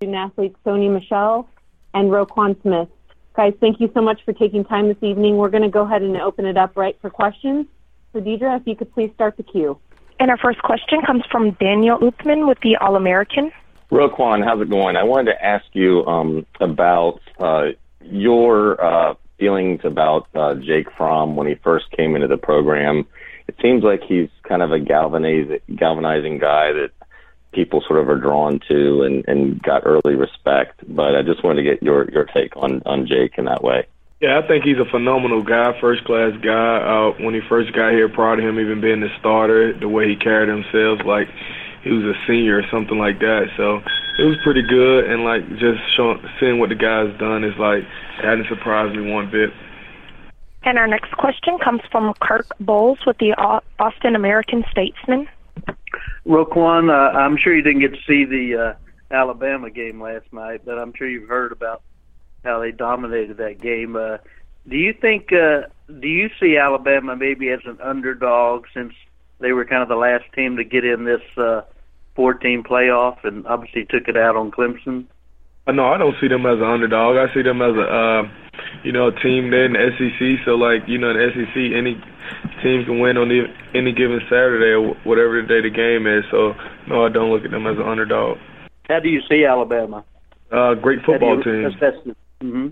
student athletes Sony Michel and Roquan Smith. Guys, thank you so much for taking time this evening. We're going to go ahead and open it up right for questions. So, Deidre, if you could please start the queue. And our first question comes from Daniel Uthman with the All-American. Roquan, how's it going? I wanted to ask you about your feelings about Jake Fromm when he first came into the program. It seems like he's kind of a galvanizing guy that people sort of are drawn to and got early respect. But I just wanted to get your take on Jake in that way. Yeah, I think he's a phenomenal guy, first-class guy. When he first got here, proud of him even being the starter, the way he carried himself, like he was a senior or something like that. So it was pretty good, and like just seeing what the guy's done is like hadn't surprised me one bit. And our next question comes from Kirk Bowles with the Austin American Statesman. Roquan, I'm sure you didn't get to see the Alabama game last night, but I'm sure you've heard about how they dominated that game. Do you see Alabama maybe as an underdog since they were kind of the last team to get in this 4-team playoff and obviously took it out on Clemson? No, I don't see them as an underdog. I see them as a team. They're in the SEC, so like in the SEC, any team can win on any given Saturday or whatever the day the game is. So no, I don't look at them as an underdog. How do you see Alabama? Great football team. Mm-hmm.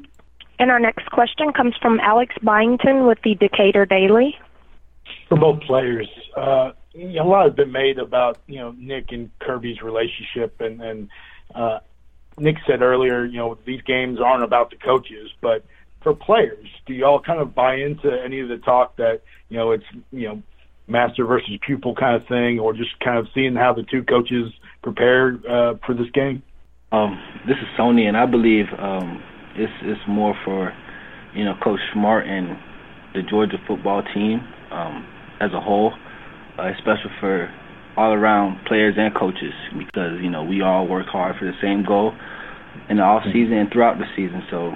And our next question comes from Alex Byington with the Decatur Daily. For both players, a lot has been made about Nick and Kirby's relationship, and Nick said earlier, these games aren't about the coaches, but for players, do y'all kind of buy into any of the talk that, it's, master versus pupil kind of thing, or just kind of seeing how the two coaches prepare for this game? This is Sony, and I believe it's more for, Coach Smart and the Georgia football team as a whole, especially for all-around players and coaches, because we all work hard for the same goal in the off season and throughout the season. So,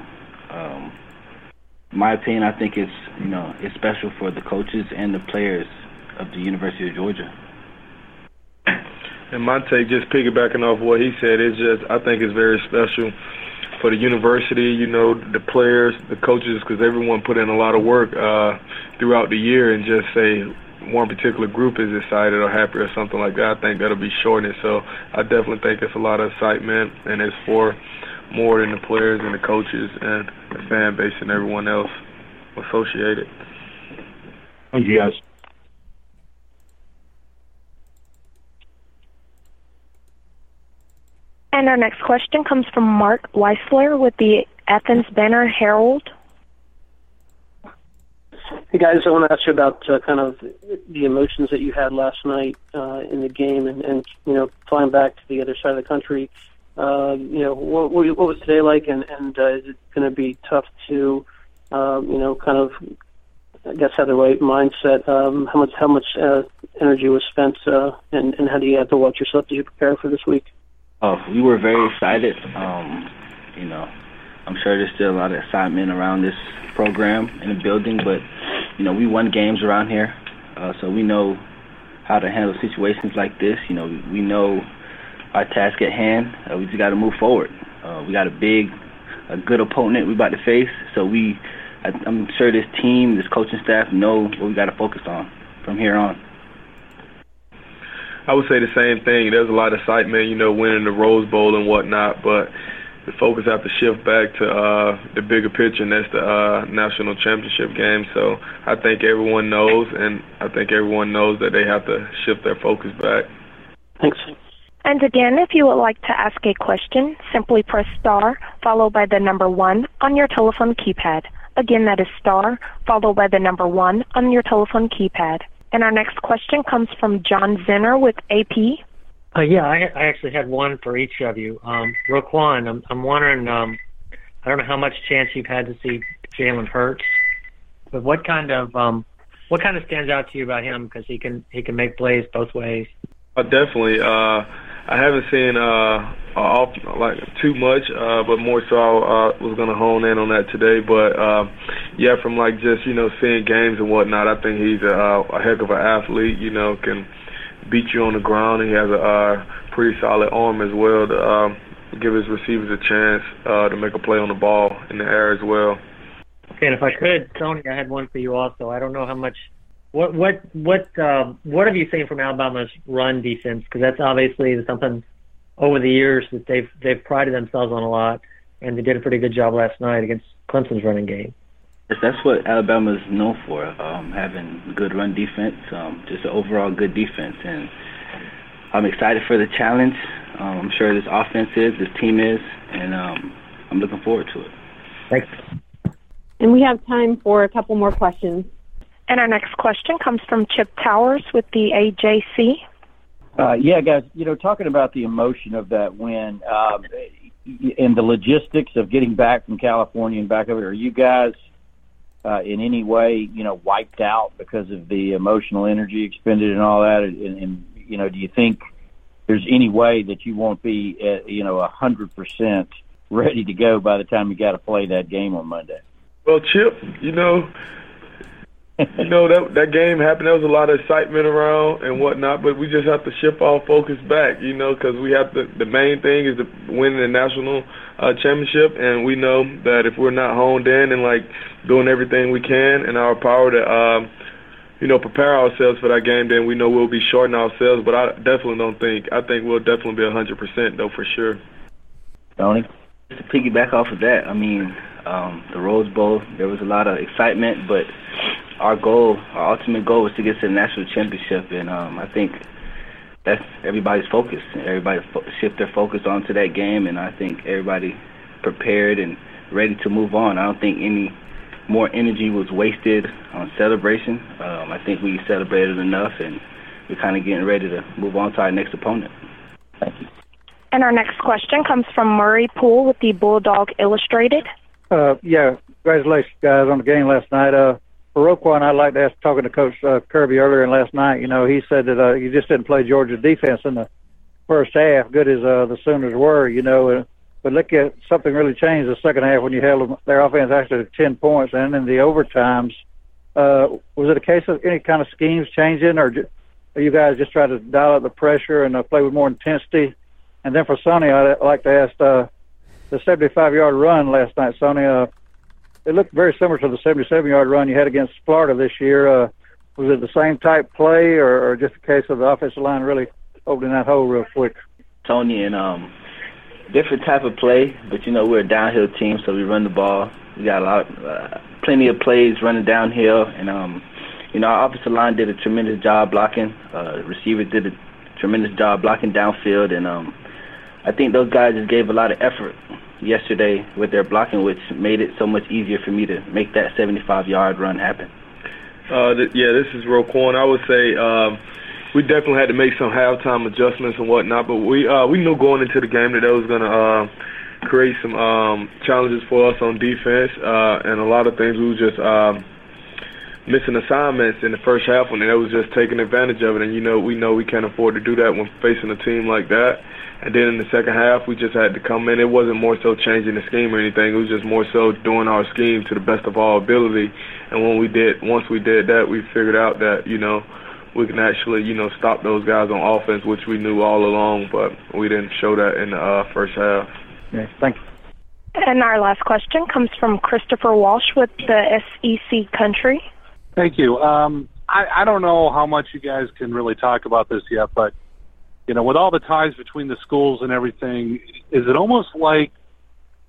my opinion, I think it's it's special for the coaches and the players of the University of Georgia. And my take, just piggybacking off what he said, I think it's very special for the university, the players, the coaches, because everyone put in a lot of work throughout the year, and just say one particular group is excited or happy or something like that. I think that'll be shortened. So I definitely think it's a lot of excitement, and it's for more than the players and the coaches and the fan base and everyone else associated. Thank you, guys. And our next question comes from Mark Weisler with the Athens Banner Herald. Hey, guys, I want to ask you about kind of the emotions that you had last night in the game and flying back to the other side of the country. What was today like, and is it going to be tough to, kind of, I guess, have the right mindset? How much energy was spent, and how do you have to watch yourself as you prepare for this week? We were very excited. I'm sure there's still a lot of excitement around this program in the building, but, we won games around here, so we know how to handle situations like this. We know our task at hand. We just got to move forward. We got a good opponent we're about to face, so I'm sure this team, this coaching staff know what we got to focus on from here on. I would say the same thing. There's a lot of excitement, winning the Rose Bowl and whatnot, but the focus have to shift back to the bigger picture, and that's the national championship game. So I think everyone knows, that they have to shift their focus back. Thanks. And again, if you would like to ask a question, simply press star followed by the number 1 on your telephone keypad. Again, that is star followed by the number 1 on your telephone keypad. And our next question comes from John Zinner with AP. I actually had one for each of you. Roquan, I'm wondering, I don't know how much chance you've had to see Jalen Hurts, but what kind of stands out to you about him, because he can make plays both ways? Definitely. I haven't seen too much, but more so I was going to hone in on that today. But from just seeing games and whatnot, I think he's a heck of an athlete. Can beat you on the ground. He has a pretty solid arm as well to give his receivers a chance to make a play on the ball in the air as well. Okay, and if I could, Tony, I had one for you also. I don't know how much – what have you seen from Alabama's run defense? Because that's obviously something over the years that they've prided themselves on a lot, and they did a pretty good job last night against Clemson's running game. That's what Alabama is known for, having good run defense, just an overall good defense. And I'm excited for the challenge. I'm sure this offense is, this team is, and I'm looking forward to it. Thanks. And we have time for a couple more questions. And our next question comes from Chip Towers with the AJC. Yeah, guys, talking about the emotion of that win and the logistics of getting back from California and back over here, are you guys in any way, wiped out because of the emotional energy expended and all that? And do you think there's any way that you won't be, 100% ready to go by the time you got to play that game on Monday? Well, Chip, that game happened. There was a lot of excitement around and whatnot, but we just have to shift our focus back, because we have to. The main thing is to win the national championship, and we know that if we're not honed in and doing everything we can in our power to, prepare ourselves for that game, then we know we'll be shorting ourselves. But I think we'll definitely be 100% though, for sure. Tony, just to piggyback off of that, the Rose Bowl, there was a lot of excitement, but our ultimate goal was to get to the national championship, and I think that's everybody's focus. Everybody shift their focus onto that game, and I think everybody prepared and ready to move on. I don't think any more energy was wasted on celebration. I think we celebrated enough, and we're kind of getting ready to move on to our next opponent. Thank you. And our next question comes from Murray Poole with the Bulldog Illustrated. Yeah, congratulations, guys, on the game last night. For Roquan, I'd like to ask, talking to Coach Kirby earlier last night, he said that you just didn't play Georgia's defense in the first half, good as the Sooners were, But look at something really changed the second half when you held them, their offense actually to 10 points, and in the overtimes. Was it a case of any kind of schemes changing, or are you guys just trying to dial up the pressure and play with more intensity? And then for Sony, I'd like to ask the 75-yard run last night, Sony, it looked very similar to the 77-yard run you had against Florida this year. Was it the same type play, or just a case of the offensive line really opening that hole real quick? Tony, and different type of play, but we're a downhill team, so we run the ball. We got plenty of plays running downhill, and our offensive line did a tremendous job blocking. Receivers did a tremendous job blocking downfield, and I think those guys just gave a lot of effort yesterday with their blocking, which made it so much easier for me to make that 75-yard run happen. This is Roquan. I would say we definitely had to make some halftime adjustments and whatnot, but we knew going into the game that was going to create some challenges for us on defense, and a lot of things we were just missing assignments in the first half, and it was just taking advantage of it, and we know we can't afford to do that when facing a team like that. And then in the second half, we just had to come in. It wasn't more so changing the scheme or anything. It was just more so doing our scheme to the best of our ability. And once we did that, we figured out that, we can actually, stop those guys on offense, which we knew all along, but we didn't show that in the first half. Yeah, thanks. And our last question comes from Christopher Walsh with the SEC Country. Thank you. I don't know how much you guys can really talk about this yet, but with all the ties between the schools and everything, is it almost like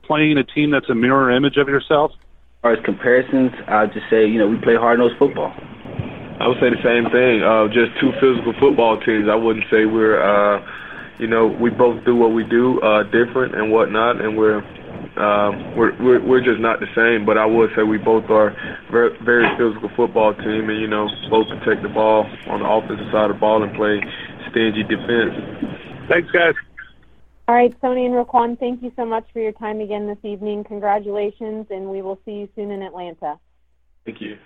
playing a team that's a mirror image of yourself? As far as comparisons, I'd just say, we play hard-nosed football. I would say the same thing, just two physical football teams. I wouldn't say we're, we both do what we do different and whatnot, and we're just not the same. But I would say we both are very, very physical football team, and, both protect the ball on the offensive side of the ball and play stingy defense. Thanks, guys. All right, Tony and Roquan, thank you so much for your time again this evening. Congratulations, and we will see you soon in Atlanta. Thank you.